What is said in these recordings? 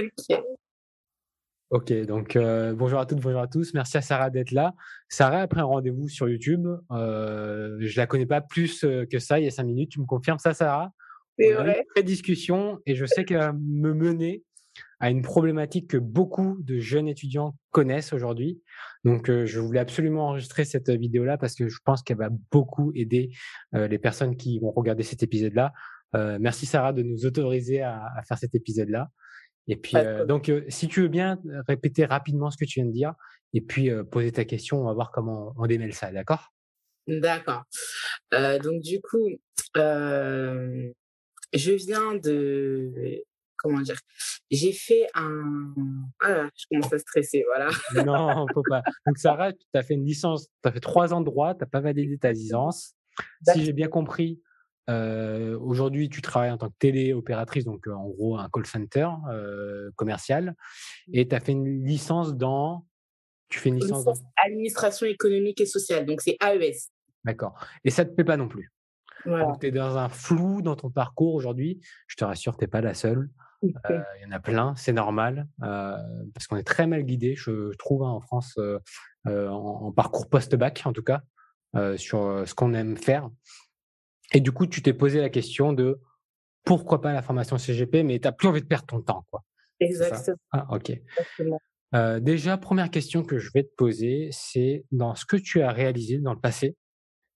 Ok. Ok, donc bonjour à toutes, bonjour à tous. Merci à Sarah d'être là. Sarah a pris un rendez-vous sur YouTube. Je la connais pas plus que ça, il y a 5 minutes. Tu me confirmes ça, Sarah? C'est On a vrai. Eu une discussion et je sais qu'elle va me mener à une problématique que beaucoup de jeunes étudiants connaissent aujourd'hui. Donc, je voulais absolument enregistrer cette vidéo-là parce que je pense qu'elle va beaucoup aider les personnes qui vont regarder cet épisode-là. Merci Sarah de nous autoriser à faire cet épisode-là. Et puis, donc, si tu veux bien répéter rapidement ce que tu viens de dire et puis poser ta question, on va voir comment on démêle ça, d'accord? D'accord. Donc, du coup, je viens de... Comment dire? J'ai fait un... Ah, je commence à stresser, voilà. Non, faut pas. Donc, Sarah, tu as fait une licence, tu as fait 3 ans de droit, tu n'as pas validé ta licence. D'accord. Si j'ai bien compris, aujourd'hui, tu travailles en tant que téléopératrice, donc en gros, un call center commercial. Et tu as fait une licence dans... Tu fais une licence dans... Administration économique et sociale, donc c'est AES. D'accord. Et ça ne te plaît pas non plus? Voilà. Donc, tu es dans un flou dans ton parcours aujourd'hui. Je te rassure, tu n'es pas la seule. Il y en a plein, c'est normal, parce qu'on est très mal guidé, je trouve, hein, en France, en parcours post-bac, en tout cas, sur ce qu'on aime faire. Et du coup, tu t'es posé la question de pourquoi pas la formation CGP, mais tu n'as plus envie de perdre ton temps, quoi. Exactement. Ah, ok. Exactement. Déjà, première question que je vais te poser, c'est dans ce que tu as réalisé dans le passé,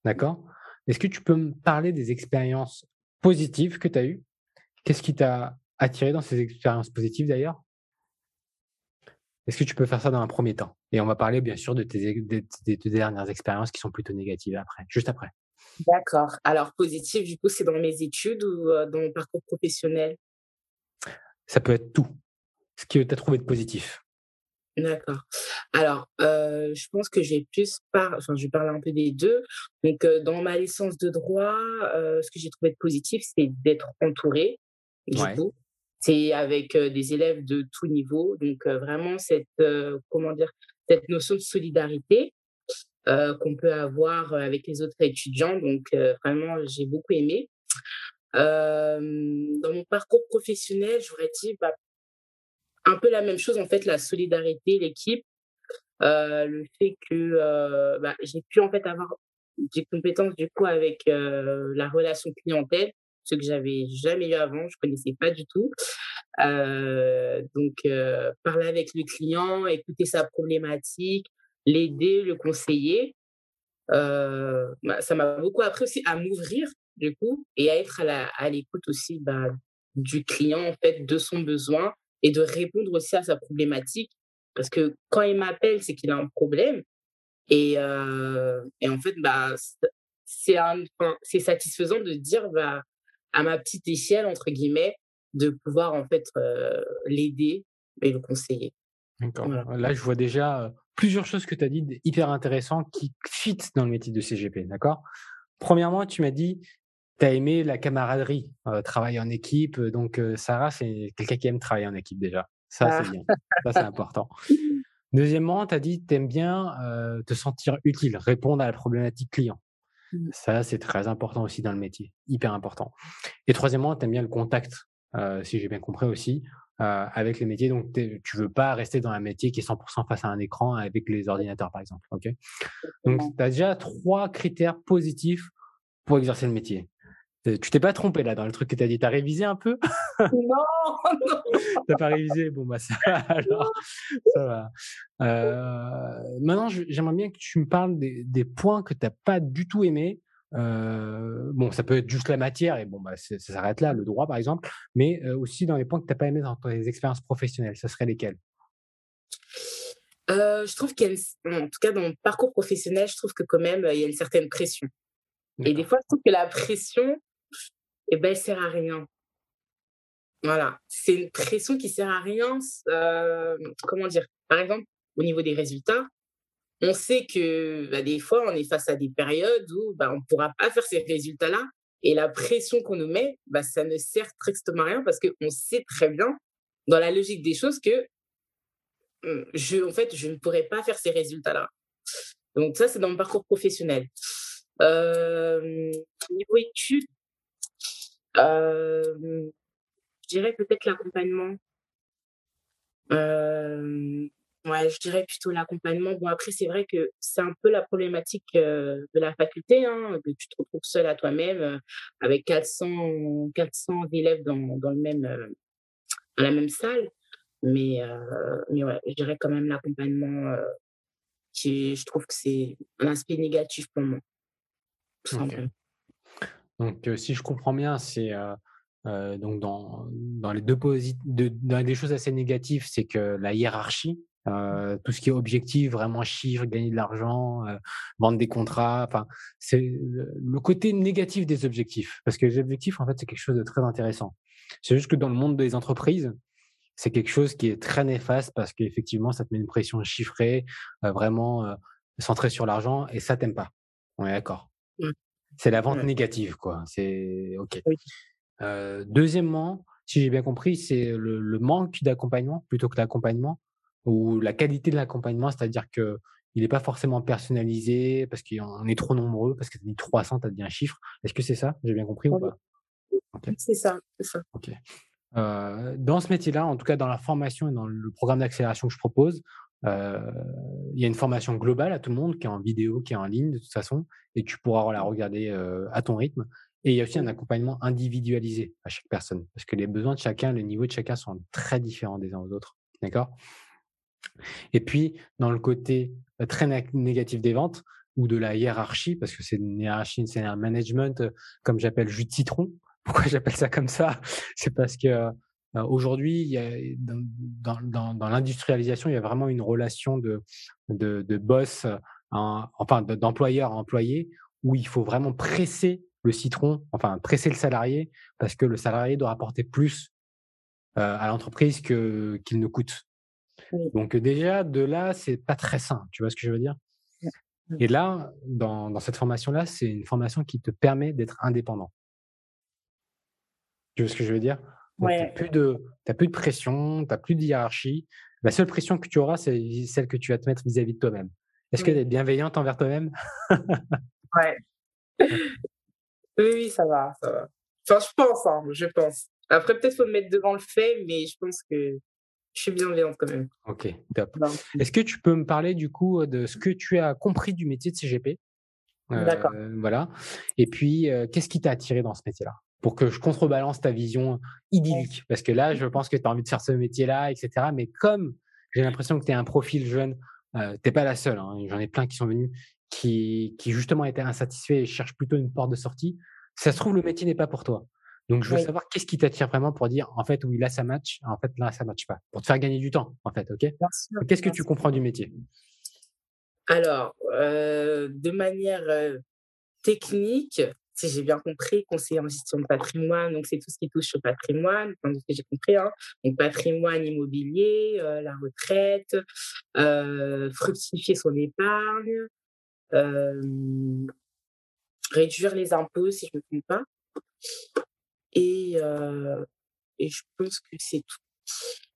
d'accord? Est-ce que tu peux me parler des expériences positives que tu as eues? Qu'est-ce qui t'a attiré dans ces expériences positives d'ailleurs? Est-ce que tu peux faire ça dans un premier temps? Et on va parler bien sûr de tes dernières expériences qui sont plutôt négatives après, juste après. D'accord. Alors positif, du coup, c'est dans mes études ou dans mon parcours professionnel? Ça peut être tout. Ce que tu as trouvé de positif. D'accord. Alors, je pense que je vais parler un peu des deux. Donc, dans ma licence de droit, ce que j'ai trouvé de positif, c'est d'être entourée. Du coup, c'est avec des élèves de tout niveau. Donc, vraiment, cette notion de solidarité qu'on peut avoir avec les autres étudiants. Donc, vraiment, j'ai beaucoup aimé. Dans mon parcours professionnel, j'aurais dit un peu la même chose, en fait, la solidarité, l'équipe, le fait que j'ai pu, en fait, avoir des compétences, du coup, avec la relation clientèle, ce que j'avais jamais eu avant, je connaissais pas du tout. Donc, parler avec le client, écouter sa problématique, l'aider, le conseiller. Ça m'a beaucoup appris aussi à m'ouvrir, du coup, et à être à l'écoute aussi du client, en fait, de son besoin et de répondre aussi à sa problématique. Parce que quand il m'appelle, c'est qu'il a un problème. Et en fait, c'est satisfaisant de dire à ma petite échelle, entre guillemets, de pouvoir en fait l'aider et le conseiller. D'accord. Voilà. Là, je vois déjà plusieurs choses que tu as dites hyper intéressantes qui fit dans le métier de CGP, d'accord? Premièrement, tu m'as dit tu as aimé la camaraderie, travailler en équipe. Donc, Sarah, c'est quelqu'un qui aime travailler en équipe déjà. Ça, c'est bien. Ça, c'est important. Deuxièmement, tu as dit que tu aimes bien te sentir utile, répondre à la problématique client. Ça, c'est très important aussi dans le métier, hyper important. Et troisièmement, tu aimes bien le contact, si j'ai bien compris aussi, avec les métiers. Donc, tu veux pas rester dans un métier qui est 100% face à un écran avec les ordinateurs, par exemple. Okay, donc, tu as déjà 3 critères positifs pour exercer le métier. Tu t'es pas trompé là dans le truc que tu as dit, tu as révisé un peu? Non. Tu n'as pas révisé? Bon, ça va alors. Ça va. Maintenant, j'aimerais bien que tu me parles des points que tu n'as pas du tout aimés. Bon, ça peut être juste la matière et ça s'arrête là, le droit par exemple, mais aussi dans les points que tu n'as pas aimés dans tes expériences professionnelles, ce serait lesquels? Je trouve en tout cas dans mon parcours professionnel, je trouve que quand même il y a une certaine pression. D'accord. Et des fois, je trouve que la pression, elle sert à rien. Voilà, c'est une pression qui sert à rien. Comment dire? Par exemple, au niveau des résultats, on sait que des fois, on est face à des périodes où on ne pourra pas faire ces résultats-là. Et la pression qu'on nous met, ça ne sert strictement à rien parce qu'on sait très bien, dans la logique des choses, que je ne pourrai pas faire ces résultats-là. Donc ça, c'est dans mon parcours professionnel. Niveau études, je dirais peut-être l'accompagnement. Euh, Ouais, je dirais plutôt l'accompagnement. Bon, après, c'est vrai que c'est un peu la problématique de la faculté, hein, que tu te retrouves seul à toi-même avec 400 élèves dans la même salle. Mais ouais, je dirais quand même l'accompagnement, je trouve que c'est un aspect négatif pour moi, tout Ok. simplement. Donc, si je comprends bien, c'est donc dans les deux dans des choses assez négatives, c'est que la hiérarchie, tout ce qui est objectif, vraiment chiffres, gagner de l'argent, vendre des contrats, enfin, c'est le côté négatif des objectifs. Parce que les objectifs, en fait, c'est quelque chose de très intéressant. C'est juste que dans le monde des entreprises, c'est quelque chose qui est très néfaste parce qu'effectivement, ça te met une pression chiffrée, vraiment centrée sur l'argent, et ça, t'aimes pas. On est d'accord. Mm, C'est la vente mm, négative, quoi. C'est OK. Oui. Deuxièmement, si j'ai bien compris, c'est le manque d'accompagnement plutôt que l'accompagnement ou la qualité de l'accompagnement, c'est-à-dire que il n'est pas forcément personnalisé parce qu'on est trop nombreux, parce que tu as dit 300, tu as dit un chiffre. Est-ce que c'est ça? J'ai bien compris ou Oui, pas? OK. c'est ça, c'est ça. OK. Dans ce métier-là, en tout cas dans la formation et dans le programme d'accélération que je propose, euh, il y a une formation globale à tout le monde qui est en vidéo, qui est en ligne de toute façon, et tu pourras la regarder à ton rythme. Et il y a aussi un accompagnement individualisé à chaque personne, parce que les besoins de chacun, les niveaux de chacun sont très différents des uns aux autres. D'accord? Et puis, dans le côté très négatif des ventes ou de la hiérarchie, parce que c'est une hiérarchie, c'est un management, comme j'appelle jus de citron. Pourquoi j'appelle ça comme ça? C'est parce que aujourd'hui, dans l'industrialisation, il y a vraiment une relation de boss, enfin d'employeur à employé, où il faut vraiment presser le citron, enfin presser le salarié, parce que le salarié doit apporter plus à l'entreprise qu'il ne coûte. Oui. Donc déjà, de là, c'est pas très sain. Tu vois ce que je veux dire? Mm, Et là, dans cette formation-là, c'est une formation qui te permet d'être indépendant. Tu vois ce que je veux dire? Donc, tu n'as Ouais, plus, t'as plus de pression, tu n'as plus de hiérarchie. La seule pression que tu auras, c'est celle que tu vas te mettre vis-à-vis de toi-même. Est-ce que tu es oui, bienveillante envers toi-même? ouais. Oui, ça va, ça va. Enfin, je pense, hein, je pense. Après, peut-être faut me mettre devant le fait, mais je pense que je suis bienveillante quand même. OK, top. Non. Est-ce que tu peux me parler du coup de ce que tu as compris du métier de CGP? D'accord. Voilà. Et puis, qu'est-ce qui t'a attiré dans ce métier-là? Pour que je contrebalance ta vision idyllique. Parce que là, je pense que tu as envie de faire ce métier-là, etc. Mais comme j'ai l'impression que tu es un profil jeune, t'es pas la seule, hein, j'en ai plein qui sont venus, qui justement étaient insatisfaits et cherchent plutôt une porte de sortie. Si ça se trouve, le métier n'est pas pour toi. Donc, je veux Oui, savoir qu'est-ce qui t'attire vraiment pour dire, en fait, oui, là, ça match, en fait, là, ça match pas. Pour te faire gagner du temps, en fait, OK? bien sûr, Qu'est-ce que bien tu sûr. comprends du métier? Alors, de manière technique, si j'ai bien compris, conseiller en gestion de patrimoine, donc c'est tout ce qui touche au patrimoine, enfin, de ce que j'ai compris, hein, donc patrimoine immobilier, la retraite, fructifier son épargne, euh, réduire les impôts, si je ne me trompe pas. Et, euh, et je pense que c'est tout.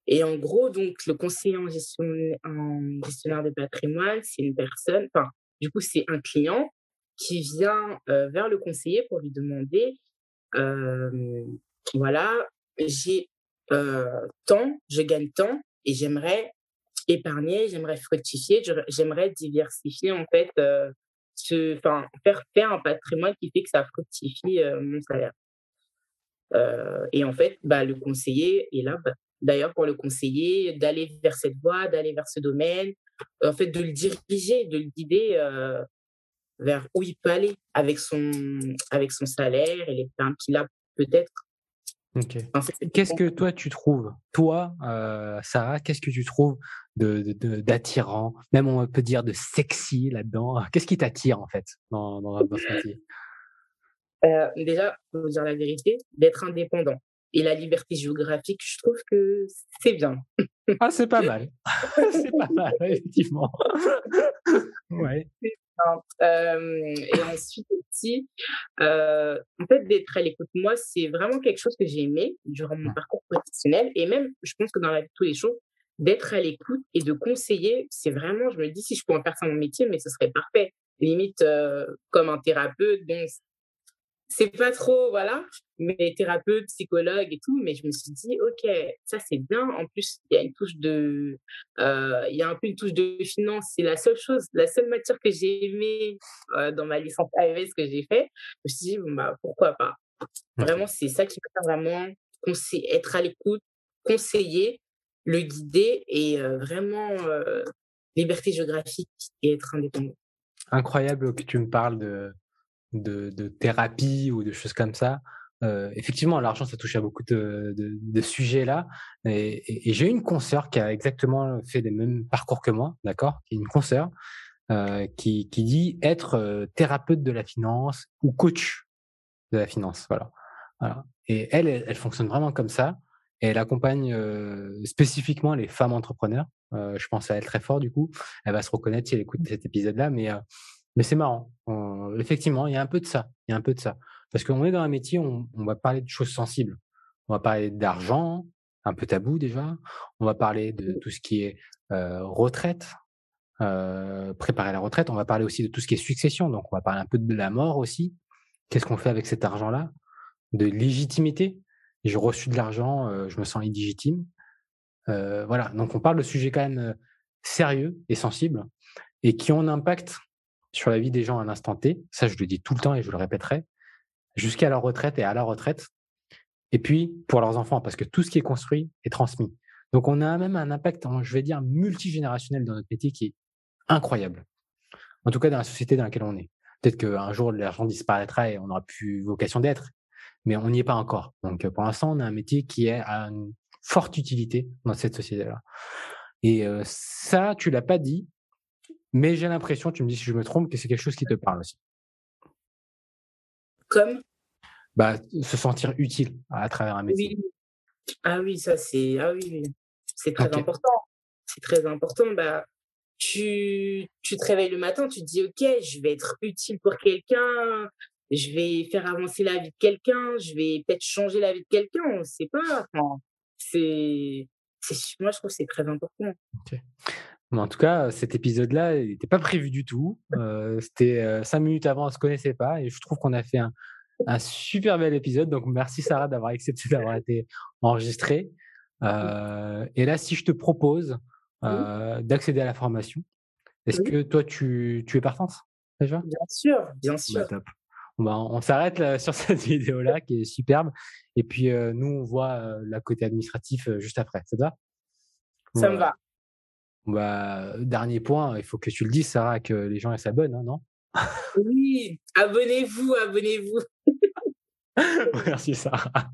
Et en gros, donc, le conseiller en gestionnaire de patrimoine, c'est une personne, enfin, du coup, c'est un client qui vient vers le conseiller pour lui demander, euh, voilà, j'ai tant, je gagne tant, et j'aimerais épargner, j'aimerais fructifier, j'aimerais diversifier, en fait, enfin, faire un patrimoine qui fait que ça fructifie mon salaire. Et en fait, bah, le conseiller est là, bah, d'ailleurs, pour le conseiller, d'aller vers cette voie, d'aller vers ce domaine, en fait, de le diriger, de le guider vers où il peut aller avec son salaire et les termes qu'il a peut-être. OK. Enfin, c'est Qu'est-ce que toi tu trouves, toi, Sarah, qu'est-ce que tu trouves d'attirant, même on peut dire de sexy là-dedans? Qu'est-ce qui t'attire en fait dans ce métier? Déjà, pour vous dire la vérité, d'être indépendant. Et la liberté géographique, je trouve que c'est bien. Ah, c'est pas mal. C'est pas mal, effectivement. Ouais. Hein. Et ensuite aussi, en fait, d'être à l'écoute, moi, c'est vraiment quelque chose que j'ai aimé durant mon parcours professionnel et même, je pense que dans la vie de tous les jours, d'être à l'écoute et de conseiller, c'est vraiment, je me dis, si je pouvais en faire ça mon métier, mais ce serait parfait. Limite, comme un thérapeute, bon, c'est pas trop, voilà, mais thérapeute, psychologue et tout. Mais je me suis dit, ok, ça c'est bien. En plus, il y a une touche de, il y a un peu une touche de finance. C'est la seule chose, la seule matière que j'ai aimée dans ma licence AES que j'ai fait. Je me suis dit, bon, bah, pourquoi pas. Vraiment, c'est ça qui me fait vraiment être à l'écoute, conseiller, le guider et vraiment liberté géographique et être indépendant. Incroyable que tu me parles de thérapie ou de choses comme ça. Effectivement, l'argent, ça touche à beaucoup de sujets là. Et j'ai une consoeur qui a exactement fait les mêmes parcours que moi, d'accord ? Une consoeur qui dit être thérapeute de la finance ou coach de la finance, voilà. Et elle fonctionne vraiment comme ça. Et elle accompagne spécifiquement les femmes entrepreneurs. Je pense à elle très fort, du coup. Elle va se reconnaître si elle écoute cet épisode-là. Mais c'est marrant. Effectivement, il y a un peu de ça. Parce qu'on est dans un métier, on va parler de choses sensibles. On va parler d'argent, un peu tabou déjà. On va parler de tout ce qui est retraite, préparer la retraite. On va parler aussi de tout ce qui est succession. Donc, on va parler un peu de la mort aussi. Qu'est-ce qu'on fait avec cet argent-là ? De légitimité. J'ai reçu de l'argent, je me sens illégitime. Voilà, donc on parle de sujets quand même sérieux et sensibles et qui ont un impact sur la vie des gens à l'instant T. Ça, je le dis tout le temps et je le répéterai, jusqu'à leur retraite et à la retraite. Et puis, pour leurs enfants, parce que tout ce qui est construit est transmis. Donc, on a même un impact, je vais dire, multigénérationnel dans notre métier qui est incroyable. En tout cas, dans la société dans laquelle on est. Peut-être qu'un jour, l'argent disparaîtra et on n'aura plus vocation d'être. Mais on n'y est pas encore. Donc, pour l'instant, on a un métier qui a une forte utilité dans cette société-là. Et ça, tu ne l'as pas dit, mais j'ai l'impression, tu me dis si je me trompe, que c'est quelque chose qui te parle aussi. Comme ? Bah, se sentir utile à travers un métier. Oui. Ah oui, ça, c'est, c'est très important. C'est très important. Bah, tu te réveilles le matin, tu te dis, OK, je vais être utile pour quelqu'un. Je vais faire avancer la vie de quelqu'un, je vais peut-être changer la vie de quelqu'un, on ne sait pas. Enfin, moi, je trouve que c'est très important. Okay. Bon, en tout cas, cet épisode-là, il n'était pas prévu du tout. C'était 5 minutes avant, on ne se connaissait pas. Et je trouve qu'on a fait un super bel épisode. Donc, merci Sarah d'avoir accepté d'avoir été enregistrée. Et là, si je te propose d'accéder à la formation, est-ce que toi, tu es partante déjà ? Bien sûr. Bah, top. On s'arrête là, sur cette vidéo-là qui est superbe. Et puis, nous, on voit le côté administratif juste après. Ça te va ? Ça me va. Bah, dernier point, il faut que tu le dises, Sarah, que les gens s'abonnent, hein, non ? Oui, abonnez-vous. Merci, Sarah.